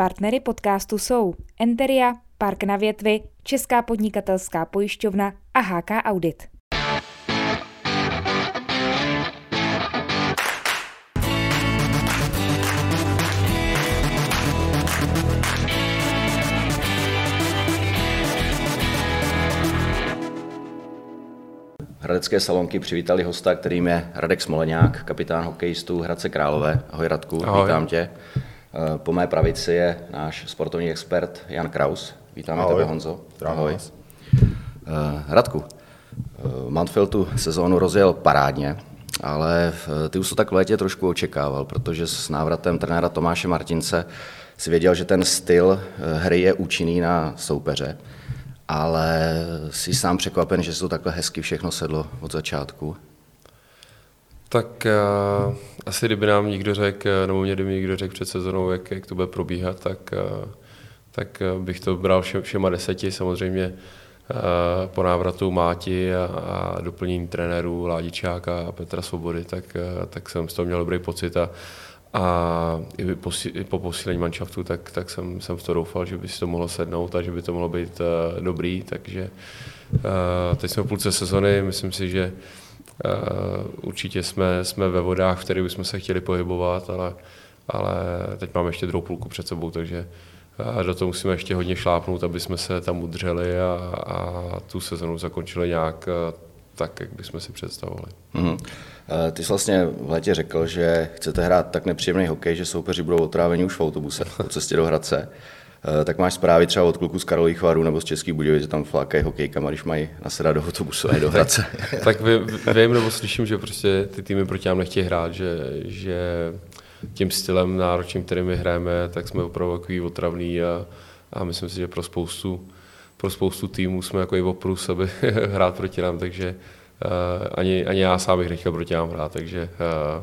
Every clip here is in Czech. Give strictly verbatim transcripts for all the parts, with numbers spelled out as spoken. Partnery podcastu jsou Enteria, Park na větvi, Česká podnikatelská pojišťovna a H K Audit. Hradecké salonky přivítali hosta, kterým je Radek Smoleňák, kapitán hokejistů Hradce Králové. Ahoj Radku, ahoj. Vítám tě. Po mé pravici je náš sportovní expert Jan Kraus. Vítáme ahoj. Tebe, Honzo. Ahoj. Radku, Mountfield tu sezónu rozjel parádně, ale ty už to tak v létě trošku očekával, protože s návratem trenéra Tomáše Martince si věděl, že ten styl hry je účinný na soupeře. Ale jsi sám překvapen, že se to takhle hezky všechno sedlo od začátku? Tak uh, asi kdyby nám někdo řekl, nebo mě kdyby někdo řekl před sezonou, jak, jak to bude probíhat, tak, uh, tak bych to bral vše, všema deseti. Samozřejmě uh, po návratu Máti a, a doplnění trenérů Ládičáka a Petra Svobody, tak, uh, tak jsem z toho měl dobrý pocit. A, A i, posí, i po posílení manšaftu, tak, tak jsem, jsem v to doufal, že by si to mohlo sednout a že by to mohlo být uh, dobrý. Takže uh, teď jsme v půlce sezony, myslím si, že uh, určitě jsme, jsme ve vodách, v kterých bychom se chtěli pohybovat, ale, ale teď máme ještě druhou půlku před sebou, takže uh, do toho musíme ještě hodně šlápnout, aby jsme se tam udrželi a, a tu sezonu zakončili nějak uh, tak, jak bychom si představovali. Mm-hmm. Ty jsi vlastně v létě řekl, že chcete hrát tak nepříjemný hokej, že soupeři budou otráveni už v autobuse po cestě do Hradce. Tak máš zprávy třeba od kluků z Karlových Varů nebo z Českých Budějovic, že tam flákají hokejkama, když mají nasedat do autobusové do Hradce. tak tak vím, vím nebo slyším, že prostě ty týmy proti nám nechtějí hrát, že, že tím stylem náročným, kterým my hrajeme, tak jsme opravdu takový otravný a, a myslím si, že pro spoustu, pro spoustu týmů jsme jako i oprus, aby hrát proti nám, takže Uh, ani, ani já sám bych nechtěl proti nám hrát, takže uh,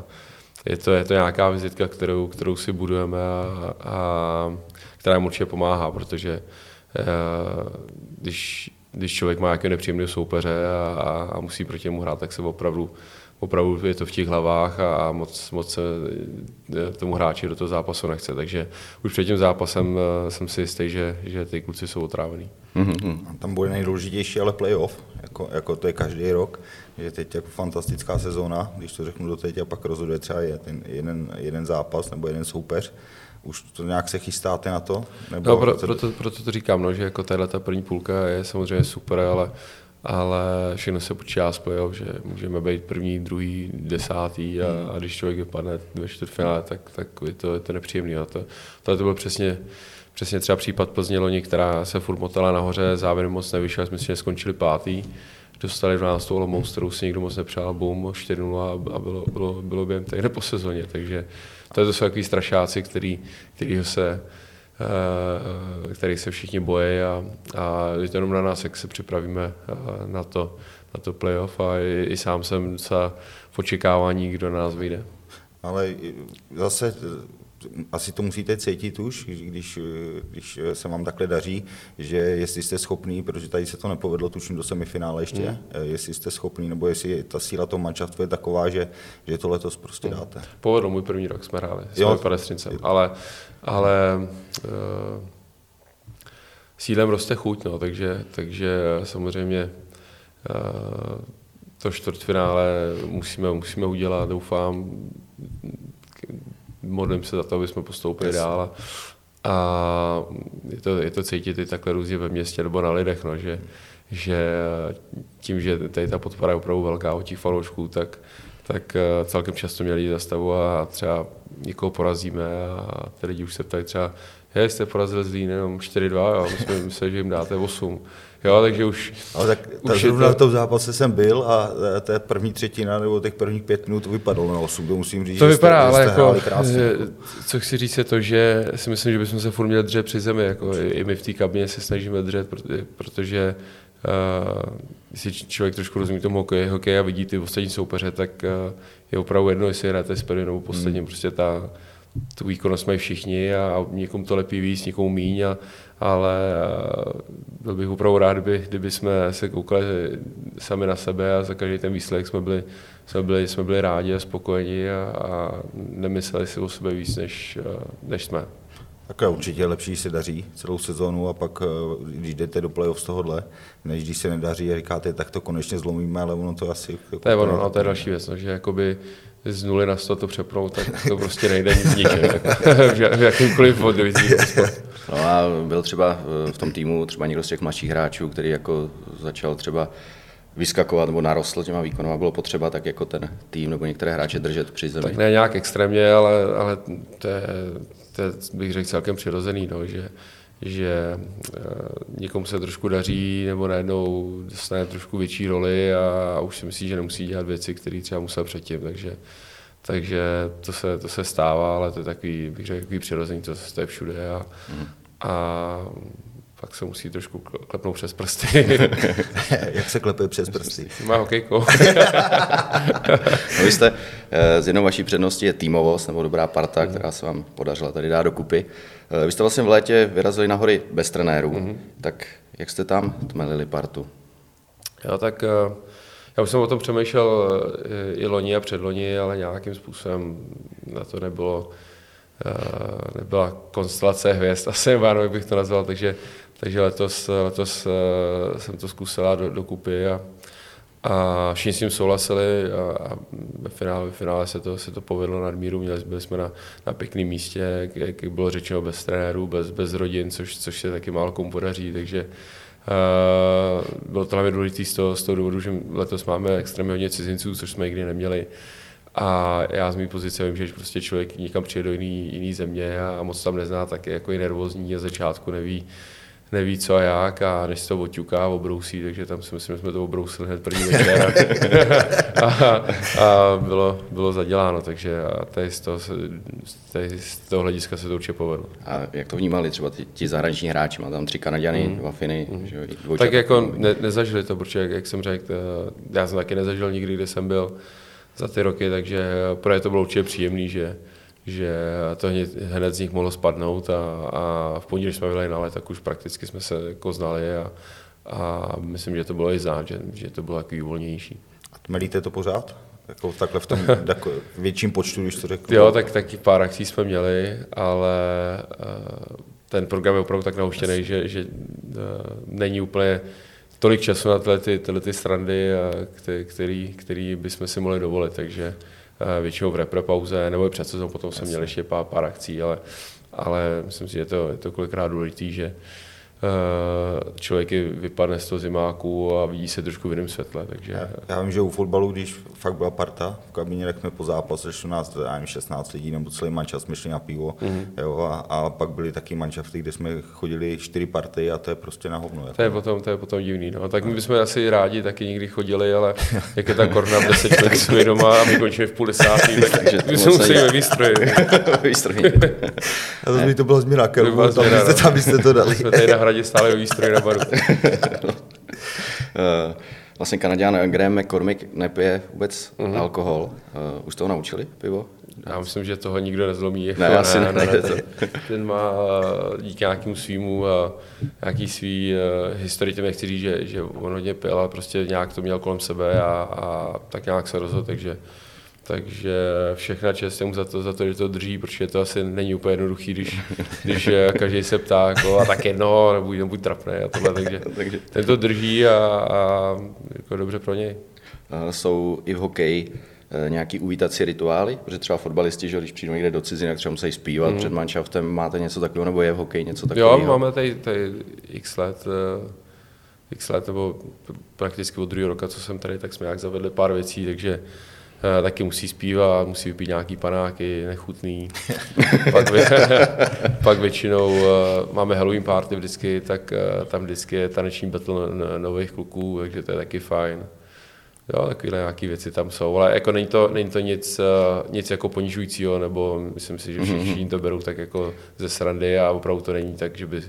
je, to, je to nějaká vizitka, kterou, kterou si budujeme a, a která nám určitě pomáhá, protože uh, když, když člověk má nějakého nepříjemného soupeře a, a, a musí proti němu hrát, tak se opravdu, opravdu je to v těch hlavách a, a moc, moc se tomu hráči do toho zápasu nechce. Takže už před tím zápasem uh, jsem si jistý, že, že ty kluci jsou otrávený. Mm-hmm. Tam bude nejdůležitější ale playoff, jako, jako to je každý rok, že teď jako fantastická sezóna, když to řeknu doteď a pak rozhoduje třeba ten jeden, jeden zápas nebo jeden soupeř, už to nějak se chystáte na to? Nebo no, pro, proto, proto to říkám, no, že jako tato první půlka je samozřejmě super, ale, ale všechno se počítá z playoff, že můžeme být první, druhý, desátý a, mm. a když člověk vypadne ve čtvrtfinále, tak, tak je to, je to nepříjemný. To, to bylo přesně Přesně třeba případ Plzně loni, která se furt motala nahoře, závěr moc nevyšel, jsme si skončili pátý, dostali dvanáctou Olomouc, kterou si nikdo moc nepřál, boom, čtyři nula a bylo, bylo, bylo během týdne po sezóně, takže to, je to jsou takový strašáci, který, kterýho se, který se všichni bojí a, a je to jenom na nás, jak se připravíme na to, na to playoff a i, i sám jsem docela v očekávání, kdo na nás vyjde. Ale zase asi to musíte cítit už, když, když se vám takhle daří, že jestli jste schopný, protože tady se to nepovedlo tuším do semifinále ještě, mm. jestli jste schopný, nebo jestli ta síla toho manšaftu je taková, že, že to letos prostě mm. dáte. Povedlo, můj první rok jsme hráli, jsme vypadali s Třincem, ale, ale uh, sílem roste chuť, no, takže, takže samozřejmě uh, to čtvrtfinále musíme, musíme udělat, doufám, modlím se za to, aby jsme postoupili yes. dál a je to, je to cítit i takhle různě ve městě nebo na lidech, no, že, že tím, že tady ta podpora je opravdu velká od těch fanoušků, tak, tak celkem často měli za stavu a třeba někoho porazíme a ty lidi už se ptají třeba, hej, jste porazili Zlín jenom čtyři dva, my jsme mysleli, že jim dáte osm. Jo, takže už... Ale tak už zrovna to... v tom zápase jsem byl a ta první třetina nebo těch prvních pět minut vypadalo na osm, to musím říct, to že vypadá, jste, ale jste jako, krásně. Co chci říct je to, že si myslím, že bychom se furt měli dřet při zemi, jako i my v té kabině se snažíme dřet, protože uh, jestli člověk trošku rozumí tomu hokeji, hokeji a vidí ty ostatní soupeře, tak uh, je opravdu jedno, jestli hráte s prvním nebo posledním, hmm. prostě ta... tu výkonnost mají všichni a někomu to lepí víc, někomu míň, a, ale byl bych opravdu rád, kdyby, kdyby jsme se koukali sami na sebe a za každý ten výsledek jsme byli, jsme byli, jsme byli rádi a spokojeni a, a nemysleli si o sebe víc, než, než jsme. Tak určitě lepší, když se daří celou sezónu a pak, když jdete do playoff z tohohle, než když se nedaří a říkáte, tak to konečně zlomíme, ale ono to asi... To je ono, no, to je další věc, no, že jakoby z nuly na sto to přepnout, tak to prostě nejde nic ničem, v jakýmkoliv odvětví. No a byl třeba v tom týmu třeba někdo z těch mladších hráčů, který jako začal třeba vyskakovat nebo narostl těma výkonama, bylo potřeba tak jako ten tým nebo některé hráče držet při zemi. Tak ne nějak extrémně, ale, ale to, je, to je, bych řekl, celkem přirozený, no, že, že někomu se trošku daří nebo najednou dostane trošku větší roli a už si myslí, že nemusí dělat věci, které třeba musel předtím, takže, takže to, se, to se stává, ale to je takový, bych řekl, takový přirozený, to se staví všude a, mm. a pak se musí trošku klepnout přes prsty. Jak se klepe přes prsty? Má hokejko. No, vy jste, z jednou vaší předností je týmovost nebo dobrá parta, mm. která se vám podařila tady dát dokupy. Vy jste vlastně v létě vyrazili na hory bez trenérů, mm. tak jak jste tam tmelili partu? Já, tak, já už jsem o tom přemýšlel i loni a předloni, ale nějakým způsobem na to nebylo, nebyla konstelace hvězd, asi nevím, jak bych to nazval, takže Takže letos, letos jsem to zkusila do, do kupy a, a všichni s tím souhlasili a, a ve finále, ve finále se, to, se to povedlo nadmíru. Měli, byli jsme na, na pěkném místě, jak, jak bylo řečeno, bez trenérů, bez, bez rodin, což, což se taky málo komu podaří. Takže uh, bylo to hlavně důležité z toho, z toho důvodu, že letos máme extrémně hodně cizinců, což jsme nikdy neměli. A já z mé pozice vím, že prostě člověk někam přijde do jiný, jiný země a moc tam nezná, tak je jako i nervózní a začátku neví, neví co a jak, a než se to oťuká a obrousí, takže tam si myslím, že jsme to obrousili hned první večer a, a, a bylo, bylo zaděláno, takže a tady z, toho, tady z toho hlediska se to určitě povedlo. A jak to vnímali třeba ti, ti zahraniční hráči, má tam tři Kanaďany, mm. dva Finy, mm. že jo? Tak jako ne, nezažili to, protože jak, jak jsem řekl, já jsem taky nezažil nikdy, kde jsem byl za ty roky, takže pro ně to bylo určitě příjemný, že že to hned z nich mohlo spadnout a, a v pondělí jsme byli na let, tak už prakticky jsme se jako znali a, a myslím, že to bylo i znát, že, že to bylo takový volnější. A tmelíte to pořád? Jako takhle v tom jako větším počtu, když to řeknu? Jo, tak taky pár akcí jsme měli, ale ten program je opravdu tak nahuštěný, že, že není úplně tolik času na tyhle, ty, tyhle ty strandy, který, který bychom si mohli dovolit, takže většinou v reprepauze, nebo i před sezónou, potom jsem měl ještě pár, pár akcí, ale, ale myslím si, že to, je to kolikrát důležitý, že uh, člověk vypadne z toho zimáku a vidí se trošku v jiném světle. Takže... Já, já vím, že u fotbalu, když fakt byla parta v kabině, tak jsme po zápase šestnáct lidí, nebo celý mančas jsme šli na pivo, mm-hmm. jo, a, a pak byly taky mančafty, kde jsme chodili čtyři party a to je prostě na hovno. To je potom, to je potom divný, no. Tak my bychom asi rádi taky někdy chodili, ale jak je ta korona v deset let, jsme doma a my končíme v půl desátý, tak my se musíme ve výstroji. A to by to bylo z Mirakel, tam byste to dali. Na hradě stále výstroj na baru. Vlastně Kanaďan Graham McCormick nepije vůbec uh-huh. alkohol. Už toho naučili pivo? Já myslím, že toho nikdo nezlomí. Ne, asi ne, ne, ne, ne. Ten má díky nějakému svýmu a nějaký svý historii, tím nechci říct, že, že on hodně pil, ale prostě nějak to měl kolem sebe a, a tak nějak se rozhodl, takže Takže všechna čest mu za to, za to, že to drží, protože to asi není úplně jednoduchý, když, když každý se ptá jako, a tak jedno, nebo jenom buď trapnej a tohle, takže, takže ten to drží a, a jako dobře pro něj. Jsou i v hokeji nějaký uvítací rituály, protože třeba fotbalisti, že když přijdou někde do ciziny, tak třeba musí zpívat mm. před manšaftem, máte něco takového, nebo je v hokeji něco takového? Jo, máme tady, tady x let, x let, nebo prakticky od druhého roka, co jsem tady, tak jsme nějak zavedli pár věcí, takže taky musí zpívat, musí vypít nějaký panáky, nechutný. pak, vě, pak většinou máme Halloween party vždycky, tak tam vždycky je taneční battle nových kluků, takže to je taky fajn. Jo, takovýhle nějaké věci tam jsou, ale jako není to, není to nic, nic jako ponižujícího, nebo myslím si, že všichni to berou tak jako ze srandy a opravdu to není tak, že by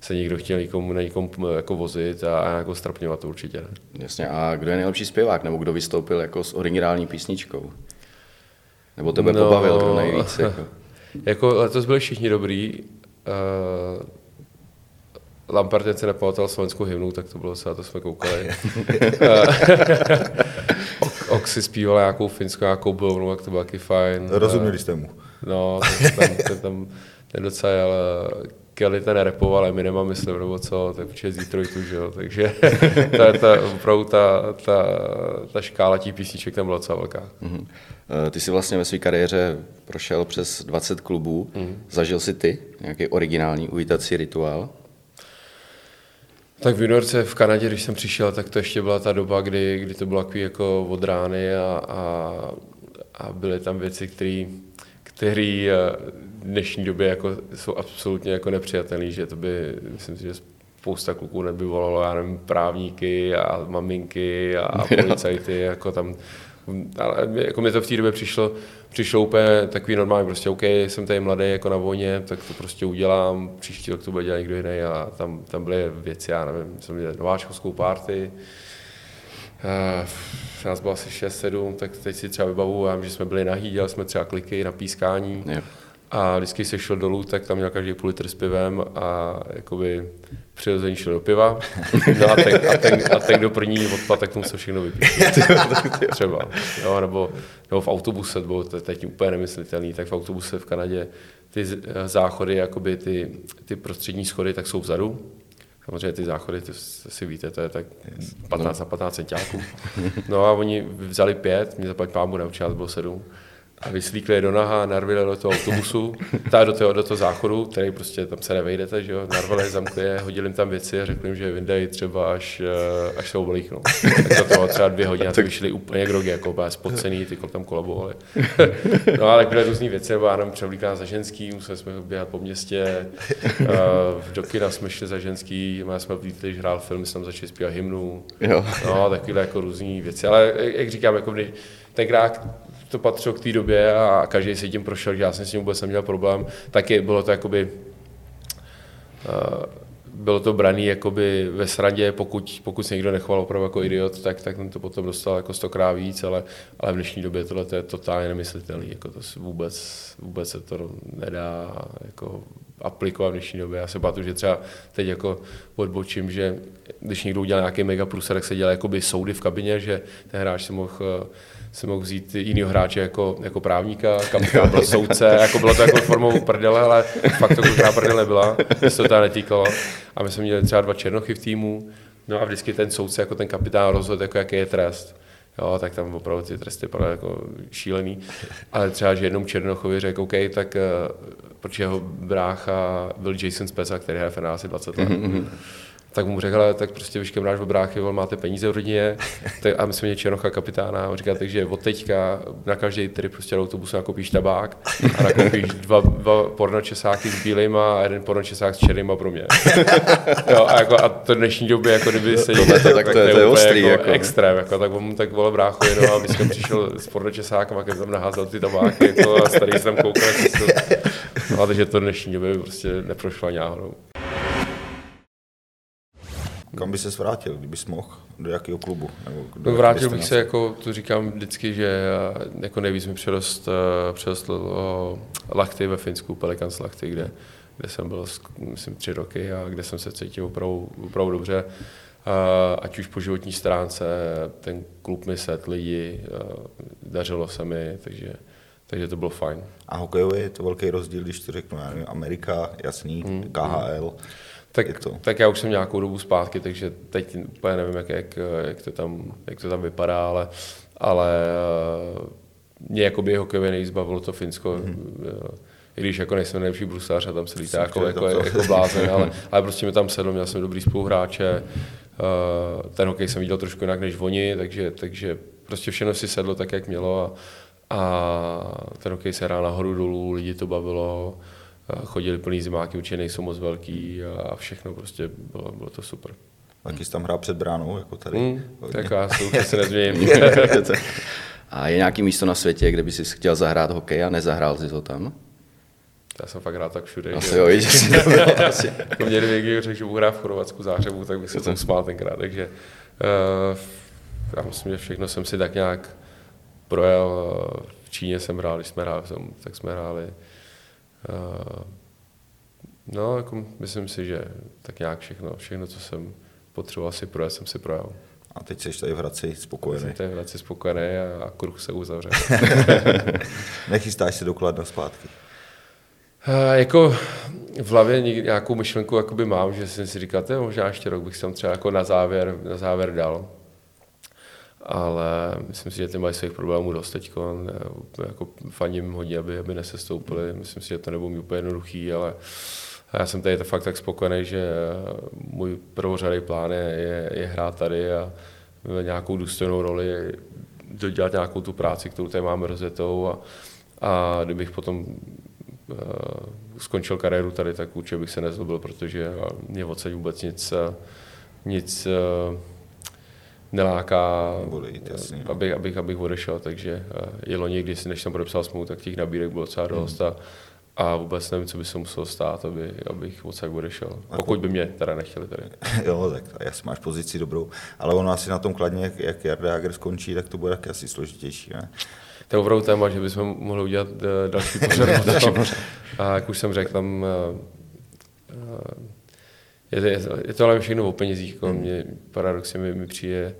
se někdo chtěl někomu, na někom jako vozit a, a jako strapňovat, to určitě ne. Jasně, a kdo je nejlepší zpěvák, nebo kdo vystoupil jako s originální písničkou? Nebo tebe no, pobavil kdo nejvíc? Jako, jako letos byli všichni dobrý. Uh, Lampard se nepamatoval slovenskou hymnu, tak to bylo se, to jsme koukali. Oxy zpívala nějakou finskou, nějakou bylonu, tak to bylo taky fajn. Rozuměli jste mu? No, tam, tam, tam ten docela Kelly ten repoval, my nemám myslím, nebo co, tak určitě zítrojtu, že jo, takže ta, ta, opravdu ta, ta, ta škála těch písniček tam byla docela velká. Mm-hmm. Ty jsi vlastně ve své kariéře prošel přes dvacet klubů, mm-hmm. Zažil jsi ty nějaký originální uvítací rituál? Tak v juniorce v Kanadě, když jsem přišel, tak to ještě byla ta doba, kdy, kdy to bylo takový jako od rány a, a, a byly tam věci, které který v dnešní době jako jsou absolutně jako nepřijatelné, že to by, myslím si, že spousta kluků neby volalo, já nevím, právníky a maminky a policajty, jako tam, ale jako mi to v té době přišlo, přišlo úplně takový normální, prostě OK, jsem tady mladý, jako na vojně, tak to prostě udělám, příští rok to bude dělat někdo jiný a tam, tam byly věci, já nevím, jsem dělal nováčkovskou party, v nás bylo asi šest sedm, tak teď si třeba vybavu, já vím, že jsme byli nahý, dělali jsme třeba kliky na pískání yeah. a vždycky se šlo dolů, tak tam měl každý půl litr s pivem a jakoby přirození šlo do piva no a, ten, a, ten, a ten, kdo první odpad, tak tomu se všechno vypíjí. Třeba, jo, nebo, nebo v autobuse, to bylo teď úplně nemyslitelný, tak v autobuse v Kanadě ty záchody, jakoby ty, ty prostřední schody, tak jsou vzadu. Samozřejmě ty záchody, ty si víte, to je tak patnáct a patnáct centiáků. No a oni vzali pět, mě zaplať pámu, na určitě bylo sedm. A vyslíkli je do naha, narvili do toho autobusu, do toho, do toho záchodu, který prostě tam se nevejdete, že jo, narvili, zamkli je, hodili jim tam věci a řekli jim, že vyndají třeba až, až se oblíknou. Tak to trvalo třeba dvě hodiny, to vyšli úplně drogy, jako úplně spocený, ty tam kolabovali. No ale byly různý věci, nebo já nám převlíkla za ženský, museli jsme běhat po městě, do kina jsme šli za ženský, my jsme vlítli, když hrál film, jsme tam začali zpívat hymnu, no takovýhle jako různý věci, ale jak říkám, jako když tenkrát to patřilo k té době a každý si tím prošel, že já jsem s tím vůbec neměl problém, taky bylo to jakoby, uh, bylo to braný jakoby ve sradě, pokud, pokud se někdo nechoval opravdu jako idiot, tak, tak to potom dostal jako stokrát víc, ale, ale v dnešní době tohle to je totálně nemyslitelný, jako to vůbec, vůbec se to nedá jako aplikovat v dnešní době. Já se bátu, že třeba teď jako odbočím, že když někdo udělal nějaký mega průser, tak se dělá jakoby soudy v kabině, že ten hráč se mohl jsem mohl vzít jinýho hráče jako, jako právníka, kapitán pro soudce, jako bylo to jako formou prdele, ale fakt to kruká prdele byla, mě se to teda netýkalo. A my jsme měli třeba dva černochy v týmu, no a vždycky ten soudce, jako ten kapitán rozhodl, jako jaký je trest. Jo, tak tam opravdu ty tresty byly jako šílený. Ale třeba, že jednou černochovi řekl, OK, tak proč jeho brácha byl Jason Spesa, který hraje v N H C dvacet let. Mm-hmm. Tak mu řekl, tak prostě vyškemráš v bráchy, vol, máte peníze v rodině, tak, a my jsme měli černocha kapitána, on říká, takže od teďka na každý trip prostě do autobusu nakoupíš tabák a nakoupíš dva, dva pornočesáky s bílejma a jeden pornočesák s černýma pro mě. Jo, a, jako, a to dnešní době, jako kdyby se dělal, tak, tak to je, to je ostrý, jako, jako extrém, jako, tak on mu tak volal bráchu jenom a my jsme přišel s pornočesákem a když tam naházel ty tabáky, jako, a starý jsem koukal, no, a takže to dnešní době prostě neprošlo náhodou. Kam by ses vrátil, kdybys mohl? Do jakého klubu? Nebo do no, vrátil bych se, jako tu říkám vždycky, že jako nejvíc mi přerost, přerostlo Lahti ve Finsku, Pelicans Lahti, kde, kde jsem byl, myslím, tři roky a kde jsem se cítil opravdu, opravdu dobře. Ať už po životní stránce, ten klub mi set lidi, dařilo se mi, takže... takže to bylo fajn. A hokejový je to velký rozdíl, když to řeknu, já nevím, Amerika, jasný, hmm. K H L. Tak, to... tak já už jsem nějakou dobu zpátky, takže teď úplně nevím, jak, jak, jak, to, tam, jak to tam vypadá, ale, ale mě jakoby hokejově nejvíc bavilo to Finsko, hmm. i když jako nejsem nejlepší brusář a tam se lítá jako, jako, jako blázen, ale, ale prostě mi tam sedlo, měl jsem dobrý spoluhráče, ten hokej jsem viděl trošku jinak než oni, takže, takže prostě všechno si sedlo tak, jak mělo. A, A ten hokej se hrál nahoru dolů, lidi to bavilo, chodili plný zimáky, určitě nejsou moc velký a všechno prostě bylo, bylo to super. Taky jsi tam hrál před bránou, jako tady. Mm, tak já se už se nezměním. A je nějaký místo na světě, kde bys chtěl zahrát hokej a nezahrál jsi to tam? Já jsem fakt hrál tak všude. Asi že... jo, víš, že jsi to byl asi. To mě kdyby řekl, že budu hrát v Chorvatsku Záhřebu, tak bych se tam smál tenkrát. Takže uh, já myslím, že všechno jsem si tak nějak projel. V Číně jsem hrál, když jsme hráli, tak jsme hráli. No, jako myslím si, že tak nějak všechno, všechno, co jsem potřeboval si projet, jsem si projel. A teď jsi tady v Hradci spokojený. Jsem tady v Hradci spokojený a kruh se uzavřel. Nechystáš se do Kladna zpátky? E, jako v hlavě nějakou myšlenku jakoby mám, že jsem si říkal, že možná ještě rok bych tam třeba jako na závěr, na závěr dal. Ale myslím si, že ty mají svých problémů dost teďko. Jako fandím hodně, aby, aby nesestoupili. Myslím si, že to nebude mít úplně jednoduchý, ale já jsem tady fakt tak spokojený, že můj prvořadý plán je, je, je hrát tady a nějakou důstojnou roli, dodělat nějakou tu práci, kterou tady máme rozjetou. A, a kdybych potom uh, skončil kariéru tady, tak určitě bych se nezlobil, protože mě odsaď vůbec nic, nic uh, neláká, bolit, abych, abych, abych odešel, takže je loni, když, než jsem podepsal smlouvu, tak těch nabídek bylo docela dost a, a vůbec nevím, co by se muselo stát, aby, abych odsaď odešel, pokud by mě teda nechtěli tady. Jo, tak jasně, máš pozici dobrou, ale ono asi na tom Kladně, jak Jarda Jágr skončí, tak to bude taky asi složitější, ne? To je opravdu téma, že bychom mohli udělat další pořad. A jak už jsem řekl, tam Je, je to ale všechno o penězích. Jako mě paradoxně mi, mi přijde,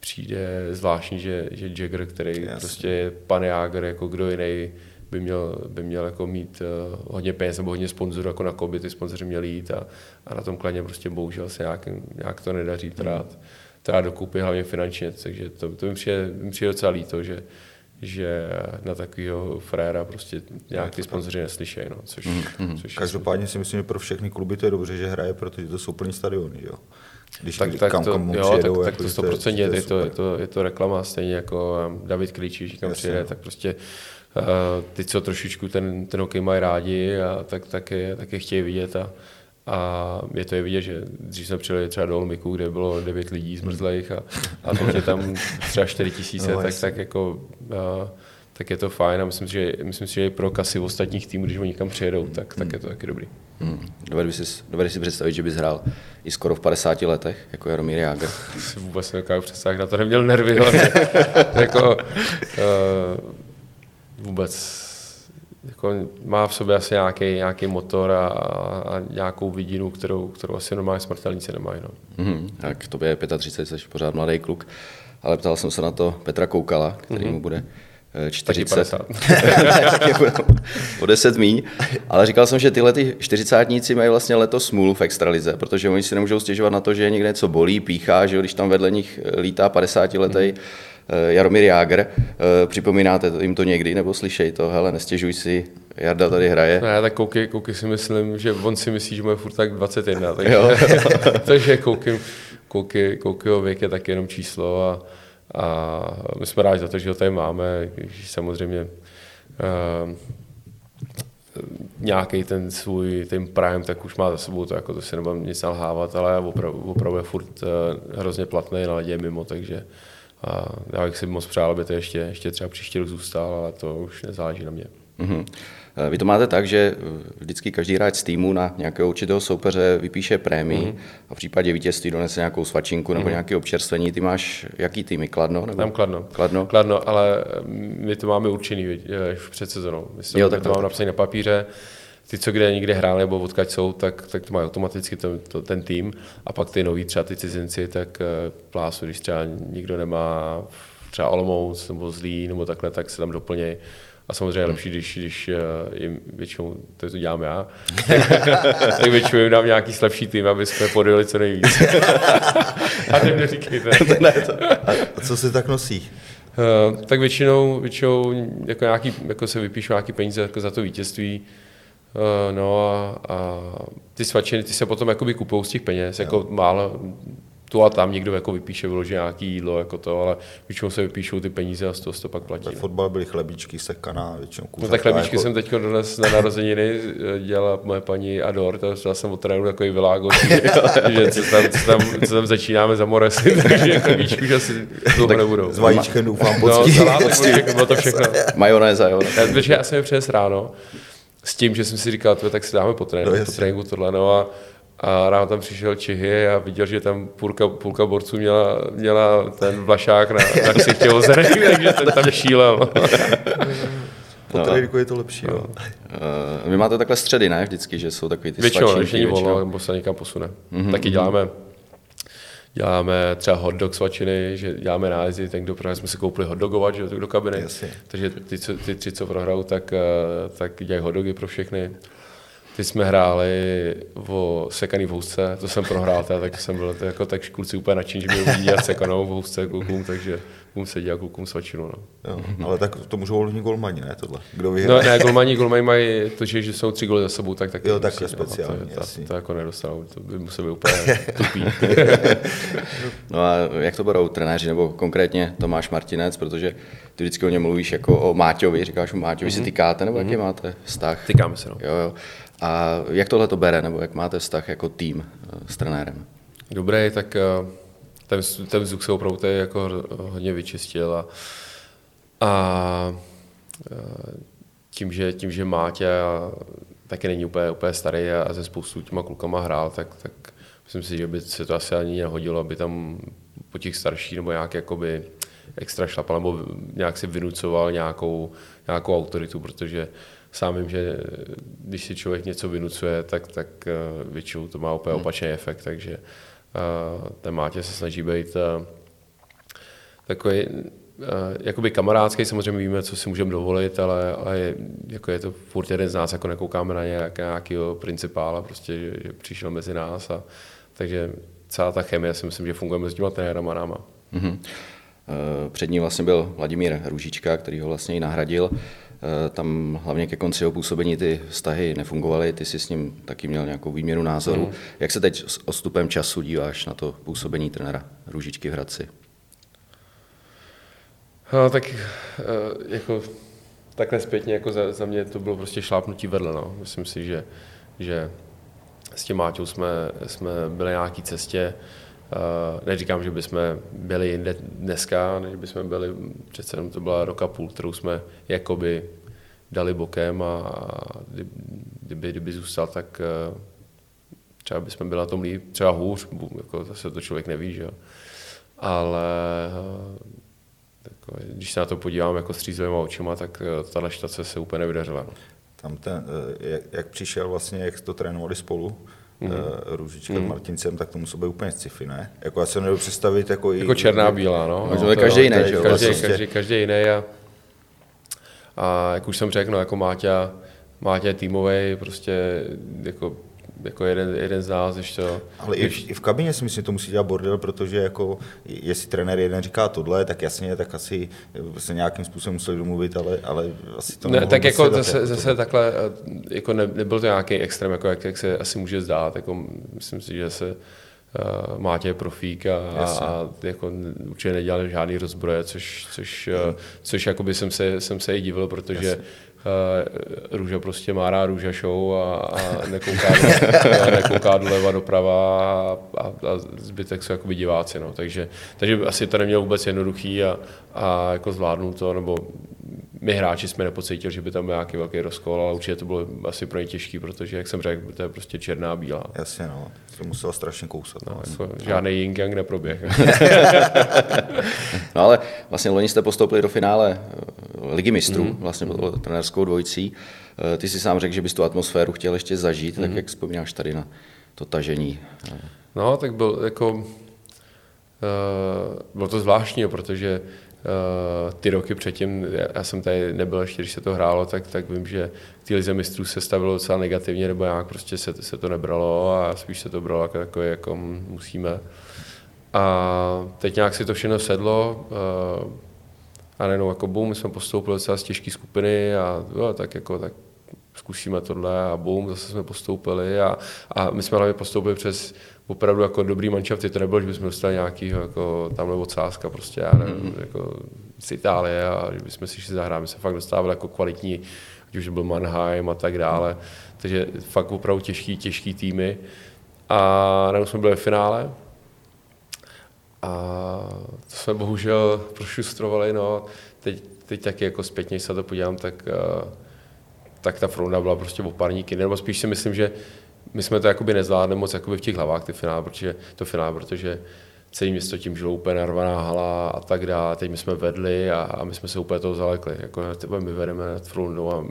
přijde zvláštní, že, že Jágr, který Jasně. prostě je pan Jágr, jako kdo jiný, by měl, by měl jako mít uh, hodně peněz nebo hodně sponzorů, jako na koby ty sponzoři měli jít a, a na tom Kladně prostě bohužel se nějak, nějak to nedaří trát, trát dokupy, hlavně finančně, takže to, to mi, přijde, mi přijde docela líto, že, že na takového fréra prostě nějak ty sponzoři neslyšejí. No, což, mm-hmm. což každopádně si myslím, že pro všechny kluby to je dobře, že hraje, protože to jsou plný stadiony. Jo? Když tak, tak kam to, kam jo, přijedou, tak, tak to sto procent je, je, to, je, to, je to reklama, stejně jako David Klíč, když kam přijede, tak prostě uh, ty, co trošičku ten, ten hokej mají rádi, a tak, tak, je, tak je chtějí vidět. A, A je to je vidět, že dřív jsme přijeli třeba do Olomouku, kde bylo devět lidí zmrzlých a, a teď je tam třeba čtyři tisíce, no, tak, tak, jako, a, tak je to fajn a myslím si, že, myslím si, že i pro kasy ostatních týmů, když oni někam přijedou, tak, tak je to taky dobrý. Hmm. Dovedli si, dovedli si představit, že bys hrál i skoro v padesáti letech, jako Jaromír Jágr? Si vůbec nedokážu představit, na to neměl nervy, ale jako, uh, vůbec. Jako má v sobě asi nějaký, nějaký motor a, a nějakou vidinu, kterou, kterou asi normálně smrtelníci nemají. No. Mm-hmm. Tak tobě je třicet pět, jsi pořád mladý kluk, ale ptal jsem se na to Petra Koukala, který mm-hmm. mu bude čtyřicet. O deset míň. Ale říkal jsem, že tyhle ty čtyřicátníci mají vlastně letos smůlu v extralize, protože oni si nemůžou stěžovat na to, že někde něco bolí, píchá, že když tam vedle nich lítá padesátiletej mm-hmm. Jaromír Jágr, připomínáte jim to někdy, nebo slyšej to, hele, nestěžuj si, Jarda tady hraje. Ne, tak kouky, kouky si myslím, že on si myslí, že mu je furt tak dvacet jedna, takže, jo. takže kouky, kouky, koukyho věk je taky jenom číslo a, a my jsme rádi za to, že ho tady máme, samozřejmě uh, nějaký ten svůj ten prime, tak už má za sebou, to, jako, to si nemám nic nalhávat, ale opravdu, opravdu je furt uh, hrozně platný na ledě mimo, takže a já bych si moc přál, aby to ještě, ještě třeba příští rok zůstal, ale to už nezáleží na mě. Mm-hmm. Vy to máte tak, že vždycky každý hráč z týmu na nějakého určitého soupeře vypíše prémii mm-hmm. a v případě vítězství donese nějakou svačinku nebo mm-hmm. nějaké občerstvení. Ty máš jaký týmy? Kladno? Nebo? Tam Kladno. Kladno. Kladno, ale my to máme určený před sezonou. My se jo, tak to máme napsané na papíře. Ty, co kde někde hráli nebo odkud jsou, tak, tak to mají automaticky to, to, ten tým. A pak ty nový třeba ty cizinci, tak plásu, když třeba nikdo nemá třeba Olomouc nebo Zlín nebo takhle, tak se tam doplněj. A samozřejmě je lepší, když, když jim většinou, to to dělám já, tak většinou jim dám nějaký slabší tým, aby jsme podjeli co nejvíc. A teď neříkejte. A co se tak nosí? Uh, tak většinou, většinou jako nějaký, jako se vypíšou nějaké peníze jako za to vítězství. No a, a ty svačiny, ty se potom jakoby kupujou z těch peněz, jako málo, tu a tam někdo jako vypíše, vyloží nějaké jídlo, jako to, ale většinou se vypíšou ty peníze a z toho se to pak platí. Ve fotbale byly chlebíčky sekaná, většinou kůžaká. No tak chlebíčky jako... jsem teď dnes na narozeniny dělala moje paní Ador, tak jsem odtrénu takový világo, že co tam, co tam, co tam začínáme zamoreslit, takže chlebíčky už asi dlouho nebudou. S vajíčkem doufám poctí. No, salátek, bylo to všechno. Majonéza, jo. Takže já jsem je přines ráno. S tím, že jsem si říkal, tak si dáme po tréninku, no, po tréninku tohle, no a, a ráno tam přišel Čihy a viděl, že tam půlka, půlka borců měla, měla ten vlašák na, na ksichtě ozerech, takže ten tam šílel. Po no. tréninku je to lepší, no. Uh, vy máte takhle středy, ne? Vždycky, že jsou takový ty většinou, svačinky. Většinou, většinou volno, nebo se někam posune. Mm-hmm. Taky děláme. Děláme třeba hot dog svačiny, že děláme nájezdy, ten, kdo prohrál, jsme si koupili hot dogovat, že, do kabiny. Jasně. Takže ty, ty tři, co prohrajou, tak, tak dělají hot dogy pro všechny. Teď jsme hráli o sekaný v housce, to jsem prohrál, teda, tak jsem byl jako, tak kluci úplně nadšení, že by uvidí a sekanou v housce klukům, takže klukům sedí a klukům svačinu. No. Jo, ale tak to můžou hlavně golmani, ne tohle? Kdo vyhraje? No ne, golmani, golmani mají to, že, že jsou tři góly za sebou, tak taky jo, musí, speciálně, no, to, to, to jako nedostalo, to by muselo úplně tupý. No a jak to budou trenéři, nebo konkrétně Tomáš Martinec, protože ty vždycky o něm mluvíš jako o Máťovi, říkáš o Máťovi, mm-hmm. si tykáte, nebo jaký mm-hmm. máte vztah? Tykáme se, no. Jo, jo. A jak tohle to bere, nebo jak máte vztah jako tým s trenérem? Dobré, tak ten, ten vzduch se opravdu jako hodně vyčistil a, a tím, že, tím, že Máťa taky není úplně, úplně starý a ze spoustu těma klukama hrál, tak, tak myslím si, že by se to asi ani nehodilo, aby tam po těch starších nebo nějak jakoby extra šlapal, nebo nějak si vynucoval nějakou, nějakou autoritu, protože sám vím, že když si člověk něco vynucuje, tak, tak většinou to má úplně opačný efekt, takže ten Máťa se snaží být takový jakoby kamarádský, samozřejmě víme, co si můžeme dovolit, ale, ale je, jako je to furt jeden z nás, jako nekoukáme na nějak, nějakého principála, prostě, že, že přišel mezi nás, a, takže celá ta chemie, si myslím, že funguje mezi těma trenérama náma. Mm-hmm. Před ním vlastně byl Vladimír Růžička, který ho vlastně i nahradil. Tam hlavně ke konci jeho působení ty vztahy nefungovaly, ty jsi s ním taky měl nějakou výměnu názorů. Mm. Jak se teď s odstupem času díváš na to působení trenéra Růžičky v Hradci? No, tak jako, takhle zpětně jako za, za mě to bylo prostě šlápnutí vedle. No. Myslím si, že, že s tím Máťou jsme, jsme byli na nějaké cestě. Neříkám, že bychom byli jinde dneska, než bychom byli, přece jenom to byla roka půl, kterou jsme jakoby dali bokem, a kdyby, kdyby zůstal, tak třeba bychom byli na tom líp, třeba hůř, jako zase to člověk neví, že jo. Ale tak, když se na to podívám jako střízlivýma očima, tak tahle štace se úplně nevydařila. Tam ten, jak, jak přišel vlastně, jak to trénovali spolu? Mm-hmm. Růžička mm-hmm. Martincem, tak to muselo být úplně sci-fi, ne? Jako já se nebudu představit jako... Jako i... černá bílá, no. no, no každý jiný, že jo? Každý, vlastně. každý, každý jiný a, a jak už jsem řekl, no, jako Máťa, Máťa je týmovej, prostě jako, jako jeden, jeden z nás ještě. Ale když... i v kabině si myslím, že to musí dělat bordel, protože jako, jestli trenér jeden říká tohle, tak jasně, tak asi se nějakým způsobem museli domluvit, ale, ale asi to ne, tak jako zase, zase takhle, jako ne, nebyl to nějaký extrém, jako jak, jak se asi může zdát, jako myslím si, že se uh, Máťa je profík a, a jako určitě nedělal žádný rozbroje, což, což, hmm. což jakoby jsem se, jsem se i divil, protože jasně. Růža prostě má rád Růža show a, a nekouká, do, nekouká doleva doprava a, a zbytek jsou jakoby diváci. No. Takže, takže asi to nemělo vůbec jednoduchý a, a jako zvládnul to, nebo my hráči jsme nepocítili, že by tam byl nějaký velký rozkol, ale určitě to bylo asi pro ně těžký, protože, jak jsem řekl, to je prostě černá a bílá. Jasně, no. To muselo strašně kousat. No, jako žádný yin-yang neproběh. No ale vlastně loni jste postoupili do finále Ligy mistrů, mm-hmm. vlastně mm-hmm. trenérskou dvojicí. Ty si sám řekl, že bys tu atmosféru chtěl ještě zažít, mm-hmm. tak jak vzpomínáš tady na to tažení? No, tak byl jako... Uh, bylo to zvláštní, protože Uh, ty roky předtím, já jsem tady nebyl ještě, když se to hrálo, tak, tak vím, že v té lize mistrů se stavilo docela negativně, nebo nějak prostě se, se to nebralo a spíš se to bralo jako, jako, jako musíme. A teď nějak si to všechno sedlo uh, a nejenom jako boom, my jsme postoupili docela z těžké skupiny a jo, tak jako tak zkusíme tohle a boom, zase jsme postoupili a, a my jsme hlavně postoupili přes opravdu jako dobrý manšafty, to nebylo, že bychom dostali nějakýho jako tamhle ocázka prostě, já nevím, mm-hmm. jako z Itálie a že bychom si šli zahrát, my jsme fakt dostávali jako kvalitní, ať už byl Mannheim a tak dále, takže fakt opravdu těžký, těžký týmy a najednou jsme byli v finále a to jsme bohužel prošustrovali, no, teď, teď taky jako zpětně, když se to podívám, tak, tak ta fronda byla prostě o parníky, nebo spíš si myslím, že my jsme to jakoby nezvládli moc jakoby v těch hlavách ty finále, protože to finále, protože celý město tím žilo úplně narvaná hala a tak dále. Teď my jsme vedli a, a my jsme se úplně toho zalekli. Jako my vedeme nad Frundou a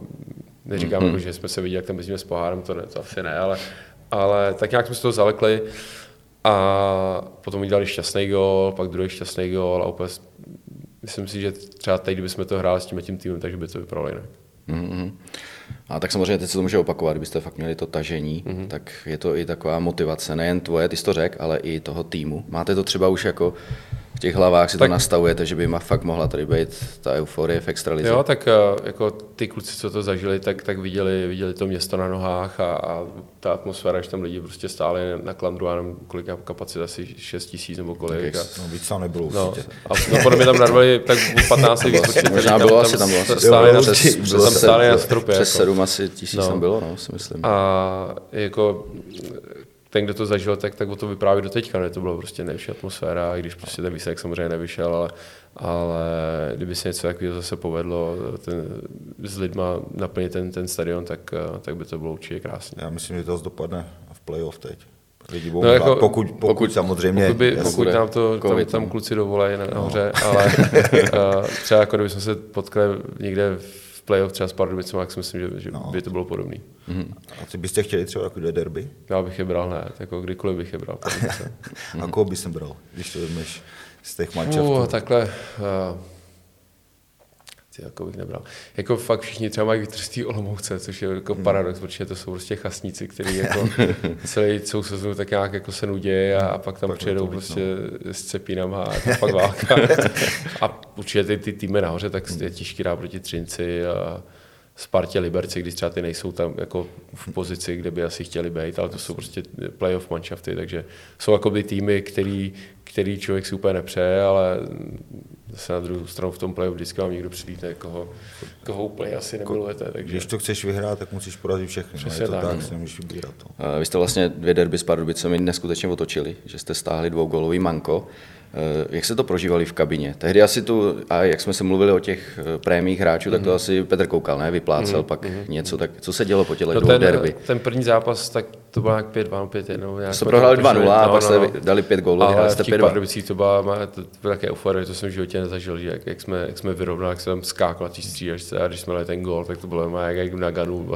neříkám, mm-hmm. jako, že jsme se viděli, jak tam mezíme s pohárem, to, ne, to asi ne, ale, ale tak nějak jsme se toho zalekli a potom udělali šťastný gól, pak druhý šťastný gól a úplně myslím si, že třeba teď, kdybychom to hráli s tím a tím týmem, takže by to vypadalo jinak. Mm-hmm. A tak samozřejmě teď se to může opakovat, kdybyste fakt měli to tažení, mm-hmm. tak je to i taková motivace, nejen tvoje, ty jsi to řekl, ale i toho týmu. Máte to třeba už jako v těch hlavách, si tak to nastavujete, že by fakt mohla tady být ta euforie v extralize? Jo, tak jako ty kluci, co to zažili, tak, tak viděli, viděli to město na nohách a, a ta atmosféra, že tam lidi prostě stáli na Klandru, a nevím, kolik kapacita, asi šest tisíc nebo kolik. A, no, víc tam nebylo určitě. No, a podle mě tam narvali tak patnáct víc určitě. Možná bylo asi tam, tam stáli na stropě. Přes sedm asi tisíc tam bylo, no, si myslím. A jako ten, kdo to zažil, tak, tak o to vypráví do teďka, ne? To byla prostě nejvyšší atmosféra, i když prostě ten výsledek samozřejmě nevyšel, ale, ale kdyby se něco takového zase povedlo ten, s lidma naplnit ten, ten stadion, tak, tak by to bylo určitě krásné. Já myslím, že to dopadne v playoff teď. Lidi budou no jako, pokud, pokud, pokud samozřejmě... Pokud, by, pokud nám to tam, tam kluci dovolej nahoře, no. Ale třeba jako kdybychom se potkali někde v playoff třeba s Pardubicema, tak si myslím, že, že no. by to bylo podobné. Mm-hmm. A ty byste chtěli třeba takové derby? Já bych je bral, ne, jako kdykoliv bych je bral. A koho bys nebral, když to vezmeš z těch mančaftů? Uh, takhle, uh, ty jako bych nebral. Jako fakt všichni třeba mají vytrstý Olomouce, což je jako mm. paradox, protože to jsou prostě chasníci, kteří jako celý sezonu tak nějak jako se nudějí a, a pak tam pak přijedou prostě no. s cepínama a to pak válka. A určitě ty, ty týmy nahoře, tak je těžký dá proti Třinci a Spartě, Liberci, když třeba ty nejsou tam jako v pozici, kde by asi chtěli být, ale to jsou prostě playoff manšafty, takže jsou jakoby týmy, který, který člověk si úplně nepřeje, ale zase na druhou stranu v tom playoff vždycky vám někdo přilítne, koho, koho úplně asi nemilujete. Takže... Když to chceš vyhrát, tak musíš porazit všechny, no, je to tak, tak si nemůžeš vybírat. Vy jste vlastně dvě derby s Pardubicemi neskutečně otočili, že jste stáhli dvougolový manko. Jak se to prožívali v kabině? Tehdy asi tu, a jak jsme se mluvili o těch prémiích hráčů, tak to mm-hmm. asi Petr Koukal, ne? Vyplácel mm-hmm. pak mm-hmm. něco, tak co se dělo po těchto no dvou ten, derby? Ten první zápas, tak to bylo nějak pět dva, pět jedna. Se prohráli dva nula a pak se dali pět gólů, ale jste pět dva. Pardubicích to byla také euforie, to jsem v životě nezažil, že jak, jak, jsme, jak jsme vyrovnali, jak se tam skákla tý střídačce a když jsme dali ten gól, tak to bylo jak, jak na Ganu.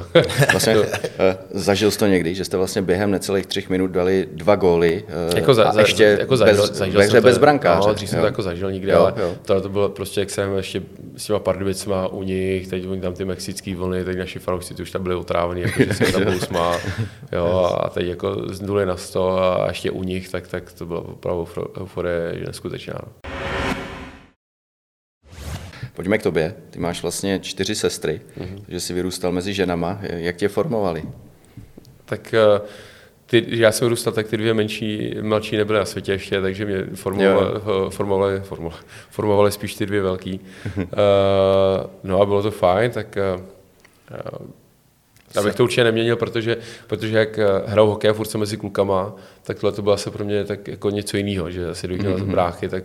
Vlastně to, zažil jsi to někdy, že jste vlastně během necelých třech minut dali dva góly jako za, a ještě jako zažil, bez, zažil bez, bez brankáře. No, dřív jsem to jako zažil nikdy, jo, ale jo. Tohle to bylo prostě, jak jsem ještě s těma Pardubicma u nich, teď oni tam ty mexický vlny, teď naši fanoušci už tam byli otrávní, jakože se tam pousmál. Jo, a teď jako znuli na sto a ještě u nich, tak, tak to bylo opravdu euforie neskutečná. Pojďme k tobě. Ty máš vlastně čtyři sestry, mm-hmm. takže jsi vyrůstal mezi ženama. Jak tě formovali? Tak ty, já jsem vyrůstal, tak ty dvě menší, mladší nebyly na světě ještě, takže mě formovali, formovali, formovali, formovali spíš ty dvě velký. uh, no a bylo to fajn, tak... Uh, Já bych to určitě neměnil, protože, protože jak hraju hokej furt se mezi klukama, tak tohle to bylo asi pro mě tak jako něco jiného, že asi dojížděla z bráchy, tak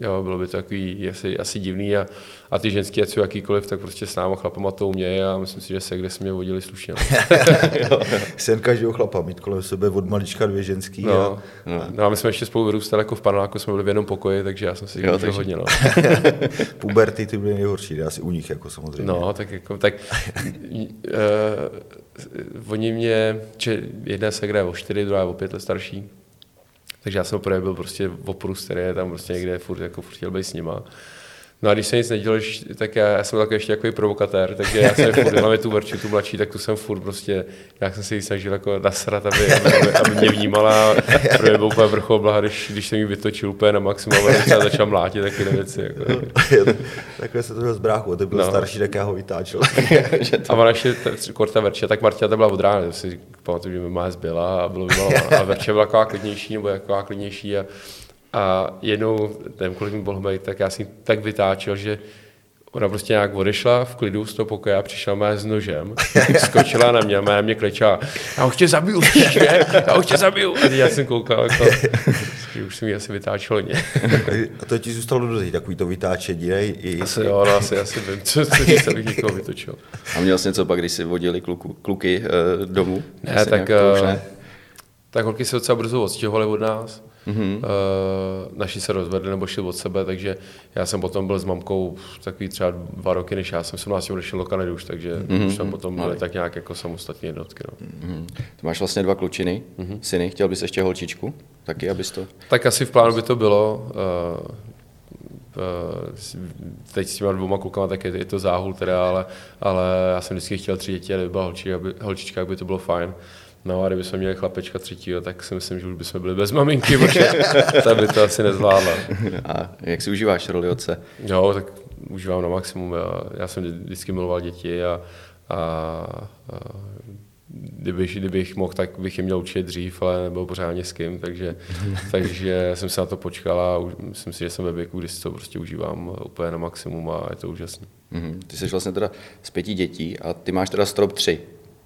jo, bylo by to takový asi, asi divný a, a ty ženský, ať jsou jakýkoliv, tak prostě s náma chlapama to umějí a myslím si, že se kde se mě vodili slušně. Sen každého chlapa mít kolem sebe od malička dvě ženský. No, a, no. no a my jsme ještě spolu vyrůstali jako v paneláku, jsme byli v jednom pokoji, takže já jsem si jo, takže... hodně. No. Puberty ty byly nejhorší, asi u nich jako samozřejmě. No, tak jako, tak uh, oni mě, či jedna segra je o čtyři, druhá je o pět let starší. Takže já jsem opravdu byl prostě oprus, který je tam prostě někde furt, jako furt chtěl být s nima. No a když se nic nedělo, tak já, já jsem byl takový ještě takový provokatér, takže já jsem furt, hlavně tu vrču, tu mladší, tak tu jsem furt prostě, jak jsem se jí snažil jako nasrat, aby, aby, aby mě vnímala. Pro mě byl úplně vrchol blaha, když, když jsem jí vytočil úplně na maximum, a třeba začal mlátit takové věci. Jako. Takhle se to byl zbráchu, to byl no. starší, tak já ho vytáčil. A ona ještě korta Verče, tak Martina ta byla od rána, to si pamatuju, že mi má zbyla a bylo vybalovaná. A Verče byla taková klidnější, nebo taková klidnější a A jednou, nevím, kolik mi bylo hmej, tak já jsem tak vytáčel, že ona prostě nějak odešla v klidu z toho pokoje a přišla má s nožem, skočila na mě a má mě klečala. Já už tě zabiju, že? Já už tě zabiju. A já jsem koukal, jako, už jsem ji asi vytáčel hodně. A to ti zůstalo do teď, takový to vytáčení, ne? I... Asi jo, no, asi, asi vím, co jsem někoho vytočil. A měl jsi něco pak, když si vodili kluku, kluky eh, domů? Ne, asi tak... Tak holky se docela brzo odstěhovaly od nás, mm-hmm. uh, naši se rozvedli nebo šli od sebe, takže já jsem potom byl s mamkou takový třeba dva roky, než já jsem sedmnáct odešel do Kanady už, takže mm-hmm. už tam potom byly tak nějak jako samostatní jednotky. No. Mm-hmm. Ty máš vlastně dva klučiny, mm-hmm. syny, chtěl bys ještě holčičku taky, abys to... Tak asi v plánu by to bylo, uh, Teď s těma dvouma klukama tak je, je to záhul teda, ale, ale já jsem vždycky chtěl tři děti a kdyby byla holčička, aby, holčička, aby to bylo fajn. No a kdyby jsme měli chlapečka třetího, tak si myslím, že už bychom byli bez maminky, protože ta by to asi nezvládla. A jak si užíváš roli otce? Jo, tak užívám na maximum. Já, já jsem vždycky miloval děti a, a, a kdybych, kdybych mohl, tak bych je měl určitě dřív, ale nebyl pořádně s kým, takže, takže jsem se na to počkal a už, myslím si, že jsem ve věku, kdy si to prostě užívám úplně na maximum a je to úžasné. Mm-hmm. Ty jsi vlastně teda z pěti dětí a ty máš teda strop tři.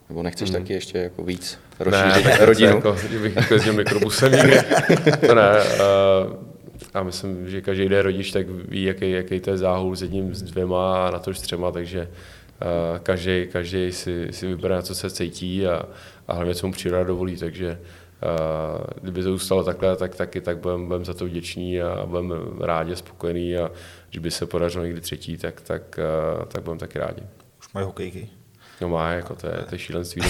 Nebo nechceš mm-hmm. taky ještě jako víc rozšířit rodinu? Ne, jako, že bych jezdil mikrobusem někde. To ne. A myslím, že každý jeden rodič tak ví, jaký, jaký to je záhul s jedním, s dvěma a na to s třema, takže uh, každý, každý si, si vybere, co se cítí a, a hlavně, co mu příroda dovolí. Takže uh, kdyby to zůstalo takhle, tak taky tak budem, budem za to vděční a budeme rádi, spokojení a když by se podařilo někdy třetí, tak, tak, uh, tak budeme taky rádi. Už mají hokejky. No má, jako to je, to je šílenství.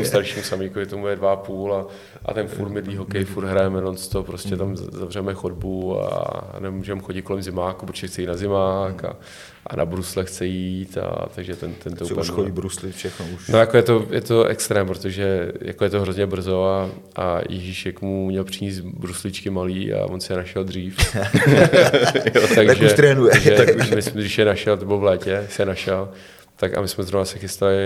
U starším samíkovi tomu je dva a půl a, a ten furt mydlí hokej, furt hrajeme non-stop, prostě tam zavřeme chodbu a nemůžeme chodit kolem zimáku, protože chce jít na zimák a, a na brusle chce jít a takže ten, ten to úplně... chodí brusly, všechno už. No jako je to, je to extrém, protože jako je to hrozně brzo a, a Ježíšek mu měl přinést brusličky malý a on se je našel dřív. Jo, takže, tak už trénuje. Takže, tak už. My jsme, když je našel, to bylo v létě, se našel. Tak a my jsme zrovna se chystali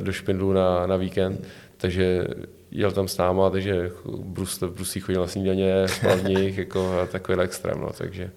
do Špindlu na, na víkend, takže jel tam s náma, takže Brus, v Brusích chodil na snídaně, spal v nich, jako takovýhle extrém, no, takže.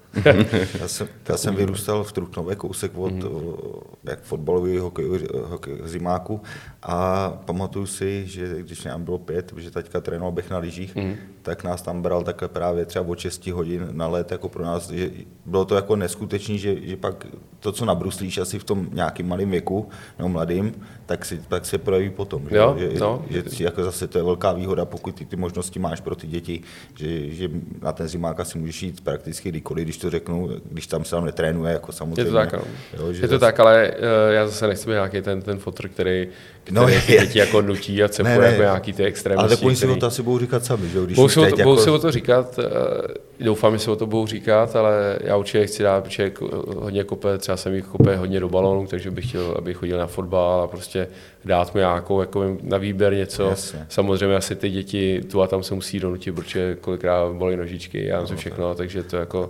Já jsem, já jsem vyrůstal v Trutnově, kousek od mm-hmm. jak fotbalového hokej, hokej, zimáku a pamatuju si, že když nám bylo pět, protože taťka trénoval běh na lyžích, mm-hmm. tak nás tam bral takhle právě třeba od šest hodin na let, jako pro nás, že bylo to jako neskutečný, že, že pak to, co nabruslíš asi v tom nějakým malým věku, nebo mladým, tak, si, tak se projeví potom, že, jo, že, no. že, že jako zase to je velká výhoda, pokud ty, ty možnosti máš pro ty děti, že, že na ten zimák asi můžeš jít prakticky kdykoliv, když to řeknu, když tam se tam netrénuje, jako samozřejmě. Je to tak, jo, že je to zase... tak ale uh, já zase nechci být nějaký ten, ten fotr, který, který no, je... děti jako nutí a cepuje ne, ne, jako nějaký ty extrémnosti. Ale tak oni si který... o to asi budou říkat sami, že jo? Budou si o to říkat, uh, doufám, že se o to budou říkat, ale já určitě chci dát, protože hodně kope, třeba jsem jich kope hodně do balónu, takže bych chtěl, aby chodil na fotbal a prostě dát mi nějakou jako na výběr něco. Jasně. Samozřejmě asi ty děti tu a tam se musí donutit, protože kolikrát bolí nožičky, já musím všechno, takže to jako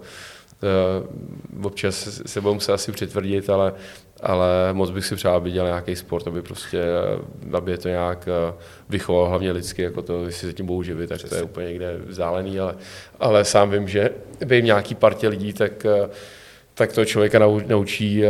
uh, občas se budu muset asi přitvrdit, ale, ale moc bych si přál, aby dělal nějaký sport, aby prostě, aby je to nějak vychoval hlavně lidsky, jako to, jestli se tím budou živit, tak přesně. To je úplně někde vzdálený, ale, ale sám vím, že by jim nějaký partě lidí, tak uh, tak to člověka naučí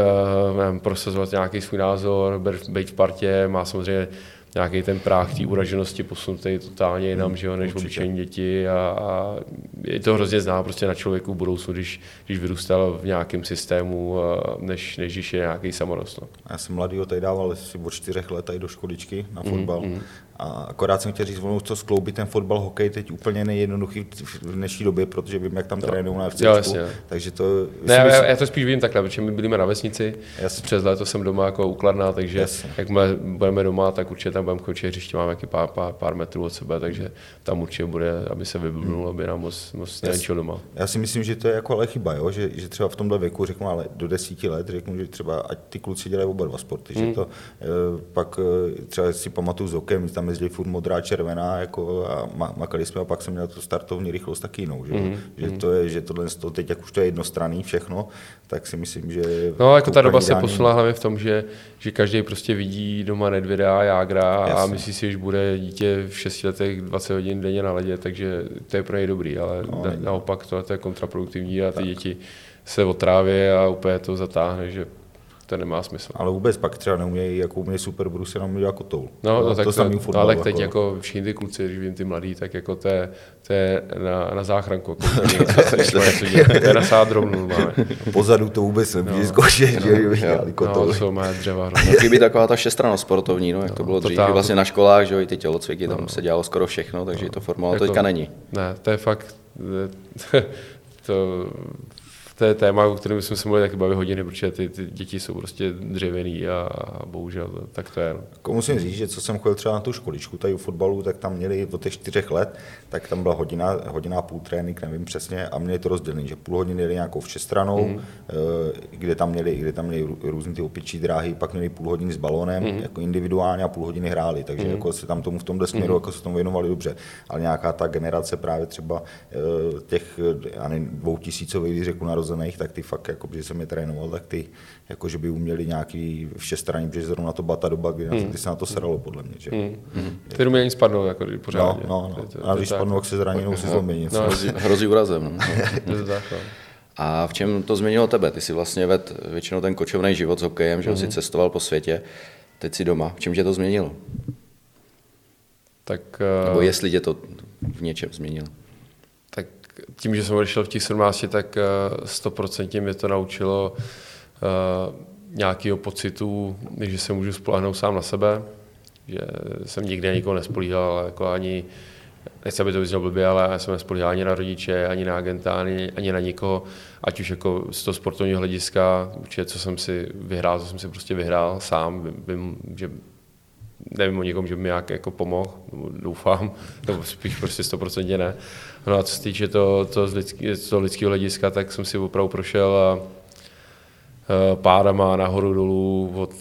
uh, prosazovat nějaký svůj názor, být v partě, má samozřejmě nějaký ten práh té uraženosti posunutý totálně jinam, že jo, než obyčejní děti a, a je to hrozně zná prostě na člověku v budoucnu, když, když vyrůstal v nějakém systému, než, než když je nějaký samorost. No. Já jsem mladýho tady dával si od čtyřech let tady do školičky na fotbal. Mm, mm. A akorát jsem chtěl říct, volnou, co skloubit ten fotbal, hokej teď úplně nejjednoduchý v dnešní době, protože vím, jak tam trénují na F C čku, takže to... Ne, já, já to spíš vím takhle, protože my bylíme na vesnici, jasně. Přes léto jsem doma jako úkladná, takže jasně. Jakmile budeme doma, tak určitě tam budeme chodit, hřiště máme jaký pár, pár, pár metrů od sebe, takže tam určitě bude, aby se vyblnul, aby nám moc, moc nevenčil doma. Já si myslím, že to je jako ale chyba, jo? Že, že třeba v tomhle věku, řeknu, ale do desíti let, řeknu, že třeba ať ty kluci dělají oba dva sporty, mm. že to pak třeba si pamatuju s hokejem, tam jezdili furt modrá, červená jako a makali jsme a pak jsem měl tu startovní rychlost taky jinou, že, mm-hmm. že to je, že tohle to teď, jak už to je jednostranný všechno, tak si myslím, že... No jako ta doba se posunula hlavně v tom, že, že každý prostě vidí doma Nedvěda, Jágra a myslí si, že bude dítě v šesti letech dvacet hodin denně na ledě, takže to je pro něj dobrý, ale no, na, naopak to, to je kontraproduktivní a ty tak. Děti se otráví a úplně to zatáhne, že to nemá smysl. Ale vůbec pak třeba neumějí, jako umějí super brus, jenom udělá kotoul. No, no, tak, to samý fotbal, no ale teď jako všichni ty kluci, když vidím ty mladý, tak jako to je, to je na, na záchranku. To je na sádrovnu máme. Pozadu to vůbec nemůže zkočit, že jo, dělali kotoul. No, jsou má dřeva. Chybí taková ta všestrannost sportovní, no, jak to bylo dřív. Vlastně na školách, že jo, i ty tělocviky, tam se dělalo skoro všechno, takže to formovalo, teďka není. Ne, to je fakt, to... to je téma, o kterém jsme se mohli taky bavit hodiny, protože ty, ty děti jsou prostě dřevěný a, a bohužel tak to je. No. Jako musím říct, že co jsem chodil třeba na tu školičku tady u fotbalu, tak tam měli od těch čtyřech let, tak tam byla hodina, hodina půl trénink, nevím přesně, a měli to rozdělený, že půl hodiny jeli nějakou všestranou, mm. kde tam měli, kde tam měli různý ty opičí dráhy, pak měli půl hodiny s balónem, mm. jako individuálně a půl hodiny hráli, takže mm. jako se tam tomu v tomhle směru mm. jako se tomu věnovali dobře, ale nějaká ta generace právě třeba těch ani dvoutisícových řeknu narozených, tak ty fakt jako, že jsem je trénoval, tak ty jako že by uměli nějaký všestranný, protože zrovna to bata doba, kdy mm. se na to sralo podle mě, že. Mm. Kterou mi ani spadnou jako pořádně. No, no, no. A když spadnou, jak se zraněnou, se zlomí něco. Hrozí úrazem. A v čem to změnilo tebe? Ty si vlastně ved většinou ten kočovnej život s hokejem, že mm. si cestoval po světě, teď si doma. V čem tě to změnilo? Tak, nebo jestli tě to v něčem změnilo? Tak tím, že jsem odešel v těch sedmnácti, tak sto procent mě to naučilo uh, nějakého pocitu, že se můžu spolehnout sám na sebe, že jsem nikdy nikoho nespolíhal, jako ani, nechci, aby to vyznělo blbě, ale já jsem nespolíhal ani na rodiče, ani na agenta, ani, ani na nikoho, ať už jako z toho sportovního hlediska, určitě, co jsem si vyhrál, co jsem si prostě vyhrál sám, vím, že nevím o někom, že by mi nějak jako pomohl, doufám, nebo spíš prostě sto procent ne. No a co se týče toho to lidský, to lidského hlediska, tak jsem si opravdu prošel a, a pádama nahoru dolů, od,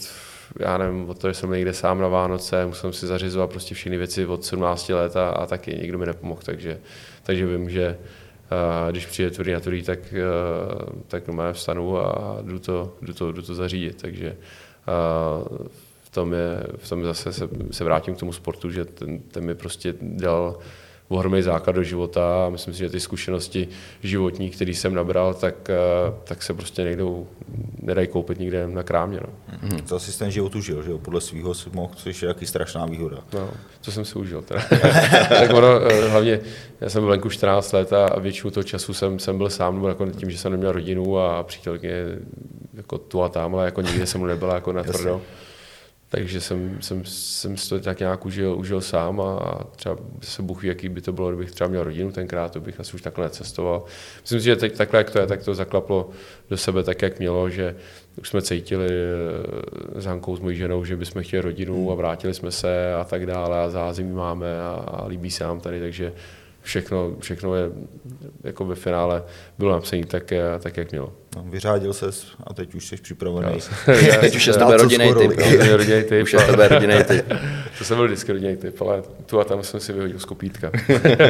já nevím, od toho, že jsem někde sám na Vánoce, musel jsem si zařizovat prostě všechny věci od sedmnácti let a, a taky nikdo mi nepomohl, takže, takže vím, že a, když přijde tvrdý na tvrdý, tak, a, tak normálně vstanu a jdu to, jdu to, jdu to zařídit, takže a, V tom, je, v tom zase se, se vrátím k tomu sportu, že ten, ten mi prostě dal ohromný základ do života a myslím si, že ty zkušenosti životní, které jsem nabral, tak, tak se prostě někde nedají koupit nikde na krámě. No. Mm-hmm. To jsi ten život užil, že jo? Podle svýho si mohl, což je taky strašná výhoda. No, to jsem si užil teda. Tak ono, hlavně, já jsem byl venku čtrnáct let a většinu toho času jsem, jsem byl sám, nebo jako tím, že jsem neměl rodinu a přítelkyně jako tu a tam, ale jako nikde jsem mu nebyl jako na tvrdo. Takže jsem, jsem, jsem si to tak nějak užil, užil sám a třeba se Bůh ví, jaký by to bylo, kdybych třeba měl rodinu tenkrát, to bych asi už takhle necestoval. Myslím si, že teď, takhle, jak to je, tak to zaklaplo do sebe tak, jak mělo, že už jsme cítili s Hankou, s mojí ženou, že bychom chtěli rodinu a vrátili jsme se a tak dále a zázemí máme a, a líbí se nám tady, takže všechno, všechno je jako ve finále bylo napsané tak, tak, jak mělo. No, vyřádil ses a teď už jsi připravený. Teď už je tebe rodinný typ. Už je tebe rodinný typ. To jsem byl vždycky rodinný typ, ale tu a tam jsem si vyhodil z kopítka. uh,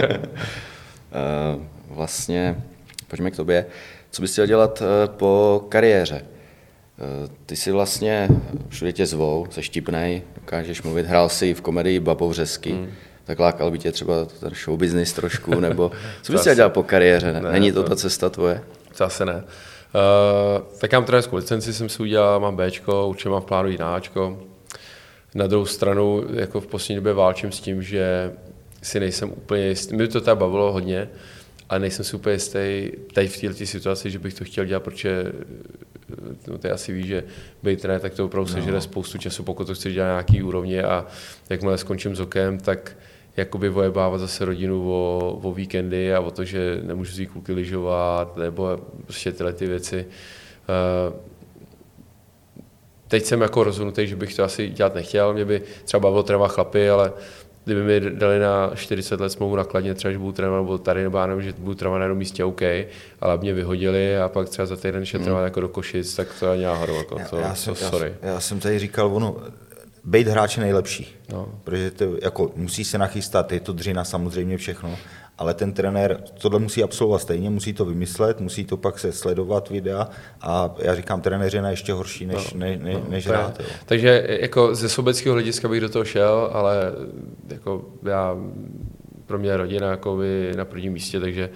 vlastně, pojďme k tobě. Co bys chtěl dělat uh, po kariéře? Uh, ty jsi vlastně, všude tě zvou, jsi štipnej, dokážeš mluvit, hrál jsi v komedii Babovřesky. Hmm. Tak lákal by tě třeba ten show business trošku, nebo co bys chtěl dělat po kariéře? Ne? Ne, Není to ta cesta tvoje? To asi ne. Uh, tak mám trenérskou licenci, jsem si udělal, mám Bčko, určitě mám v plánu jít na Ačko. Na druhou stranu, jako v poslední době válčím s tím, že si nejsem úplně jistý, mě to teda bavilo hodně, ale nejsem si úplně jistý tady v této situaci, že bych to chtěl dělat, protože no, ty asi víš, že být trenér, tak to opravdu sežere no. spoustu času, pokud to chci dělat na nějaký úrovni a jakmile skončím s hokejem, tak jakoby vojebávat zase rodinu o, o víkendy a o to, že nemůžu si kluky lyžovat, nebo prostě tyhle ty věci. Teď jsem jako rozhodnutý, že bych to asi dělat nechtěl, mě by třeba bavilo trénovat chlapy, ale kdyby mi dali na čtyřicet let smlouvu na Kladně, třeba že budu trénovat, nebo tady, nebo já nevím, že budu trénovat na jednom místě, OK, ale mě vyhodili a pak třeba za týden šel trénovat jako do Košic, tak to je náhodou, jako to, já, já jsem, to sorry. Já, já jsem tady říkal, ono, být hráč je nejlepší, no. Protože to, jako, musí se nachystat, je to dřina samozřejmě všechno, ale ten trenér tohle musí absolvovat stejně, musí to vymyslet, musí to pak se sledovat videa a já říkám, trenéřina je ještě horší než, no, ne, ne, no, než hrát. Takže jako ze sobeckého hlediska bych do toho šel, ale jako já, pro mě rodina jako by na prvním místě, takže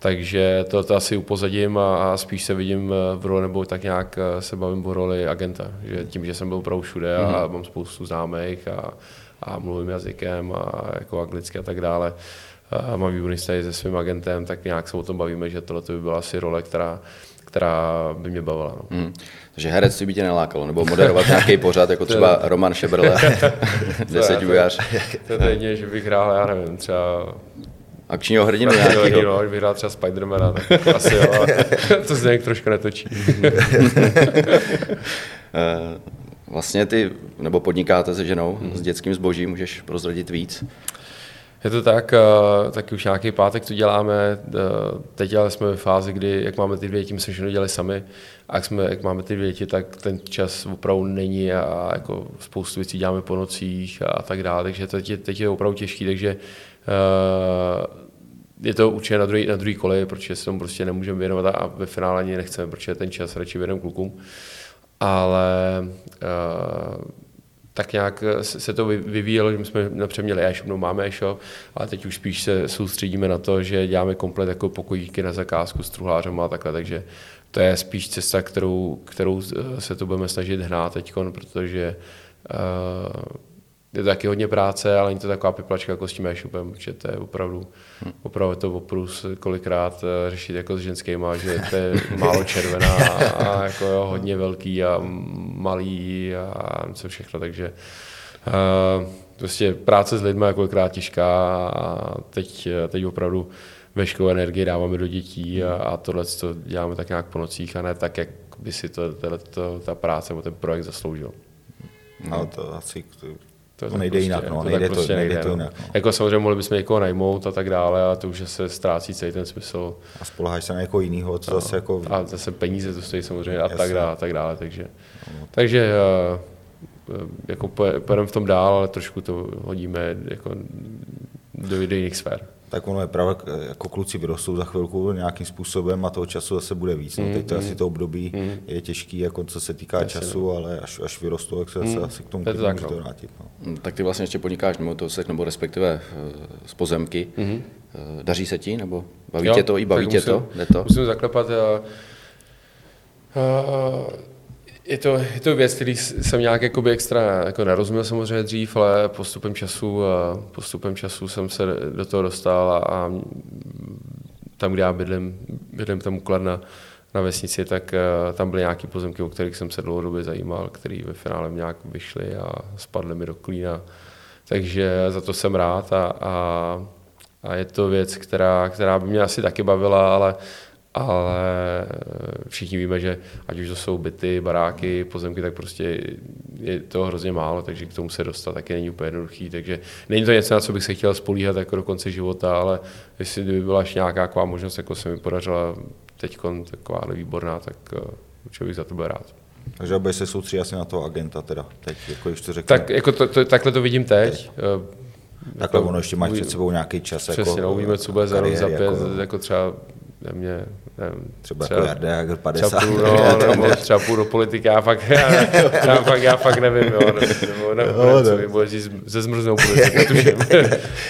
Takže to, to asi upozadím a, a spíš se vidím v roli, nebo tak nějak se bavím o roli agenta. Že tím, že jsem byl opravdu všude a mm-hmm. mám spoustu známých a, a mluvím jazykem a jako anglicky a tak dále. A mám výborný vztahy se svým agentem, tak nějak se o tom bavíme, že tohle by byla asi role, která, která by mě bavila. No. Mm. Takže herectví by tě nelákalo, nebo moderovat nějaký pořad, jako třeba Roman Šebrle, desetibujář. To je jedině, že bych hrál, já nevím, třeba akčního hrdinu nějakého. Když vyhrál třeba Spidermana, tak asi jo, to se nějak trošku netočí. Vlastně ty, nebo podnikáte se ženou, s dětským zbožím, můžeš prozradit víc? Je to tak, taky už nějaký pátek to děláme, teď ale jsme ve fázi, kdy jak máme ty dvě děti, my jsme všechno dělali sami, a jak, jsme, jak máme ty dvě děti, tak ten čas opravdu není a jako spoustu věcí děláme po nocích a tak dále, takže teď je, teď je opravdu těžký, takže je to určitě na druhý, na druhý koleji, protože se tomu prostě nemůžeme věnovat a ve finále ani nechceme, protože ten čas radši věnujeme klukům, ale tak nějak se to vyvíjelo, že my jsme napřed měli e-shop, no máme e-shop, ale teď už spíš se soustředíme na to, že děláme komplet jako pokojíky na zakázku s truhlářem a takhle, takže to je spíš cesta, kterou, kterou se to budeme snažit hnát teďkon, protože uh, je to taky hodně práce, ale není to taková piplačka jako s tím e-shopem, že to je opravdu, opravdu to oprus kolikrát řešit jako s ženskýma, že to je málo červená a jako jo, hodně velký a malý a něco všechno, takže uh, prostě práce s lidmi je kolikrát těžká a teď, teď opravdu veškerou energii dáváme do dětí a, a tohle to děláme tak nějak po nocích a ne tak, jak by si to, to, ta práce nebo ten projekt zasloužil. No to asi... To, to nejde prostě, jinak, no, to nejde, to, prostě nejde, nejde to jinak. No. Jako samozřejmě mohli bychom někoho najmout a tak dále, ale to už se ztrácí celý ten smysl. A spoleháš se na někoho jiného, co no. zase jako... A zase peníze to stojí samozřejmě a tak dále, a tak dále, takže... No. Takže jako pojedeme v tom dál, ale trošku to hodíme jako do jiných sfér. Tak ono je právě, jako kluci vyrostou za chvilku nějakým způsobem a toho času zase bude víc. No, teď to mm, asi to období mm. je těžký, jako co se týká Jasně, času, ale až, až vyrostou, jak se mm. asi k tomu to můžete no. vrátit. No. Tak ty vlastně ještě podnikáš mimo tousek, nebo respektive z pozemky. Mm. Daří se ti, nebo baví jo, tě to i baví tě musím, to? Jde to? Musím zaklepat. A, a, Je to, je to věc, který jsem nějak jakoby extra jako nerozuměl samozřejmě dřív, ale postupem času, postupem času jsem se do toho dostal a, a tam, kde já bydlím, bydlím tam u Kladna na vesnici, tak tam byly nějaké pozemky, o kterých jsem se dlouhodobě zajímal, které ve finále nějak vyšly a spadly mi do klína. Takže za to jsem rád a, a, a je to věc, která, která by mě asi taky bavila, ale ale všichni víme, že ať už to jsou byty, baráky, pozemky, tak prostě je toho hrozně málo, takže k tomu se dostat taky není úplně jednoduchý, takže není to něco, na co bych se chtěl spolíhat jako do konce života, ale jestli by byla ještě nějaká možnost, jako se mi podařila teďkon takováhle výborná, tak určitě bych za to byl rád. Takže aby se soustředí asi na toho agenta teda teď, jako ještě řekne. Tak, jako to, to, takhle to vidím teď. teď. Takhle jako, ono ještě máš před sebou nějaký čas. Přesně, jako, no, víme, co bude za rok, za pět, jako, jako třeba Mě, nevím, třeba, třeba jako Jaromír Jágr padesát. Třeba půl, no, nebo třeba půl do politiky, já fakt, já, já, fakt, já fakt nevím, jo, nebo nevím, no, co mi bude říct, ze zmrznou politiky, tuším.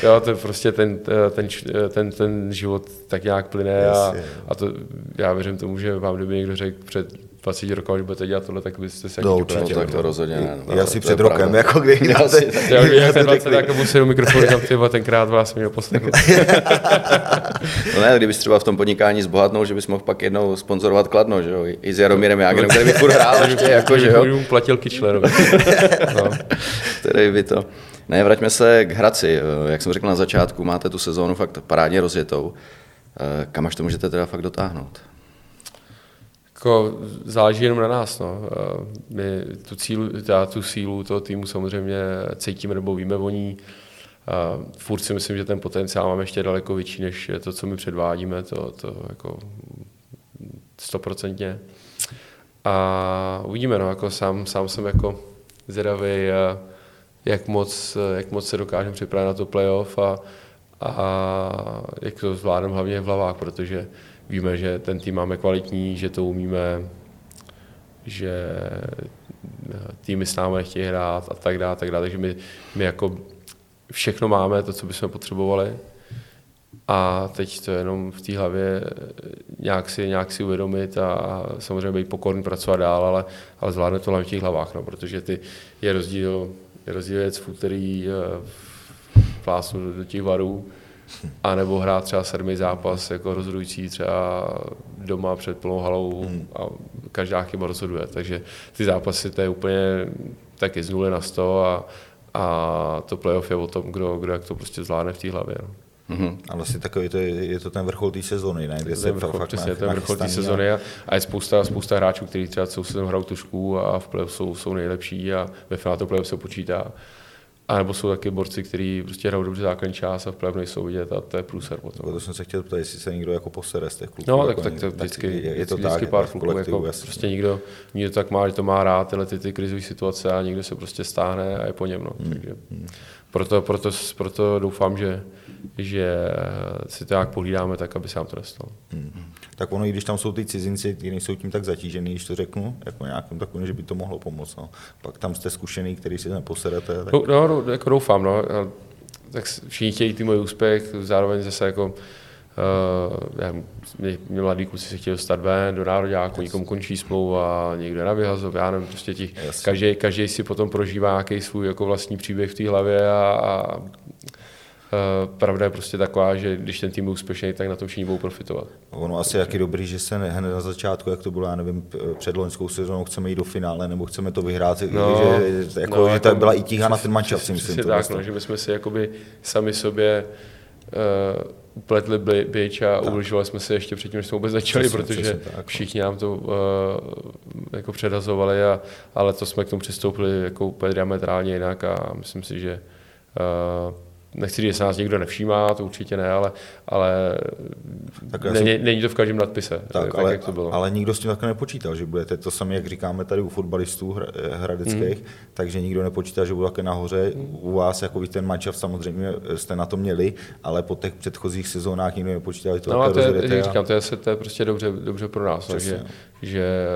Jo, to je prostě ten, ten, ten, ten život tak nějak plyne a, a to, já věřím tomu, že vám kdyby někdo řekl před dvaceti roků, když budete dělat tohle, tak byste se... No určitě, tak to rozhodně ne. No, já si před rokem, pravda. Jako když... Já si před dvaceti, tak musím do mikrofonu, tam třeba tenkrát vás měl poslechnout. No ne, kdybys třeba v tom podnikání zbohatnul, že bys mohl pak jednou sponzorovat Kladno, že jo? I s Jaromírem Jágrem, který by furt hrál ještě, jako, že jo? Můžu mu platil kyčlerovi. Který by to... Ne, vraťme se k Hradci. Jak jsem řekl na začátku, máte tu sezónu fakt parádně rozjetou. Kam až to můžete teda fakt dotáhnout? Jako záleží jenom na nás. No. My tu, cílu, tu sílu toho týmu samozřejmě cítíme nebo víme o ní. Furt si myslím, že ten potenciál máme ještě daleko větší, než to, co my předvádíme, to, to jako stoprocentně. A uvidíme, no, jako sám, sám jsem jako zvědavý, jak moc, jak moc se dokážeme připravit na to playoff a, a jak to zvládneme hlavně v hlavách, protože víme, že ten tým máme kvalitní, že to umíme, že týmy s námi nechtějí hrát a tak dále, tak dále. Takže my, my jako všechno máme, to, co bychom potřebovali. A teď to jenom v té hlavě nějak si, nějak si uvědomit a samozřejmě být pokorný, pracovat dál, ale, ale zvládne to hlavně v těch hlavách, no, protože ty je rozdíl, je rozdíl věc v úterý v plásu do, do těch varů, a nebo hrát třeba sedmý zápas jako rozhodující třeba doma před plnou halou a každá chyba rozhoduje. Takže ty zápasy to je úplně taky z nuly na sto a, a to playoff je o tom, kdo, kdo jak to prostě zvládne v té hlavě. No. Mm-hmm. A vlastně takový to je, je to ten vrchol té sezony, ne? Kde se vrchol, fakt přesně, ten vrchol té sezony a, a je spousta, spousta hráčů, kteří třeba celou sezonu hrajou tušku a v playoff jsou, jsou nejlepší a ve finále to playoff se počítá. A nebo jsou taky borci, kteří prostě hrajou dobře základní čas a v playoff nejsou vidět a to je průser potom. To jsem se chtěl ptát, jestli se někdo jako posere z těch kluků. No, tak, tak to vždycky, je, je to vždycky tak, pár kluků, jako prostě někdo, někdo tak má, že to má rád tyhle ty, ty krizové situace a někdo se prostě stáhne a je po něm. No. Hmm. Takže proto, proto, proto doufám, že, že si to jak pohlídáme tak, aby se nám to nestalo. Hmm. Tak ono, i když tam jsou ty cizinci, kteří nejsou tím tak zatížený, když to řeknu, jako nějakým takovým, že by to mohlo pomoct. No. Pak tam jste zkušený, který si neposedete. Tak... No, no, jako doufám. No. Tak všichni chtějí ty můj úspěch, zároveň zase jako uh, mě, mě mladí kluci se chtějí dostat ven do nároďáku, někomu končí smlouva, někde na vyhazov, já nevím, prostě těch, každý, každý si potom prožívá nějaký svůj jako vlastní příběh v té hlavě a, a pravda je prostě taková, že když ten tým je úspěšný, tak na tom všichni budou profitovat. Ono asi taky dobrý, že se hned na začátku, jak to bylo, já nevím, před loňskou sezónou, chceme jít do finále, nebo chceme to vyhrát, no, že, jako, no, že to byla i tíha na ten mančat, si myslím. To tak, no, že my jsme si jakoby sami sobě uh, upletli bič a ubližovali jsme si ještě předtím, než jsme vůbec začali, přesně, protože přesně tak, všichni nám to uh, jako předhazovali, a, ale to jsme k tomu přistoupili jako úplně diametrálně jinak a myslím si, že uh, nechci, že se nás někdo nevšímá, to určitě ne, ale, ale není, jsem... není to v každém nadpise, tak, tak ale, jak to bylo. Ale nikdo s tím tak nepočítal, že budete to sami, jak říkáme tady u fotbalistů hradeckých, mm. takže nikdo nepočítal, že budou také nahoře. Mm. U vás jako ten matchup samozřejmě jste na to měli, ale po těch předchozích sezónách nikdo nepočítal, že to no, také rozjedete. No a říkám, to je, to je prostě dobře, dobře pro nás, takže, že, že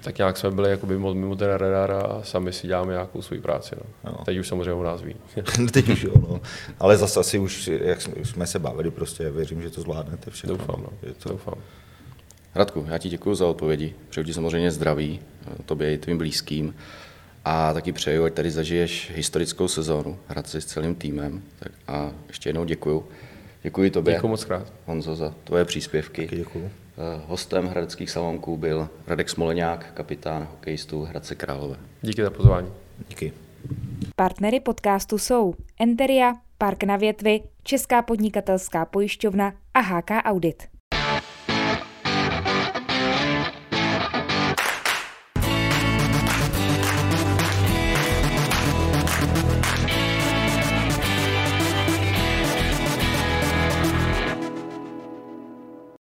tak nějak jsme byli jakoby mimo ten radar a sami si děláme nějakou svou práci. No. No. Teď už samozřejmě o nás ví. Teď už jo, no. Ale zase asi už, jak jsme se bavili, prostě věřím, že to zvládnete všechno. Doufám, no. to... Doufám. Radku, já ti děkuji za odpovědi. Přeju ti samozřejmě zdraví, tobě i tvým blízkým. A taky přeju, ať tady zažiješ historickou sezónu, hrát si s celým týmem. Tak a ještě jednou děkuji. Děkuji tobě. Děkuji moc krát. Honzo, za tvoje příspěvky. Taky děkuji. Hostem Hradeckých salonků byl Radek Smoleňák, kapitán hokejistů Hradce Králové. Díky za pozvání. Díky. Partnery podcastu jsou Enteria, Park na větvi, Česká podnikatelská pojišťovna a há ká Audit.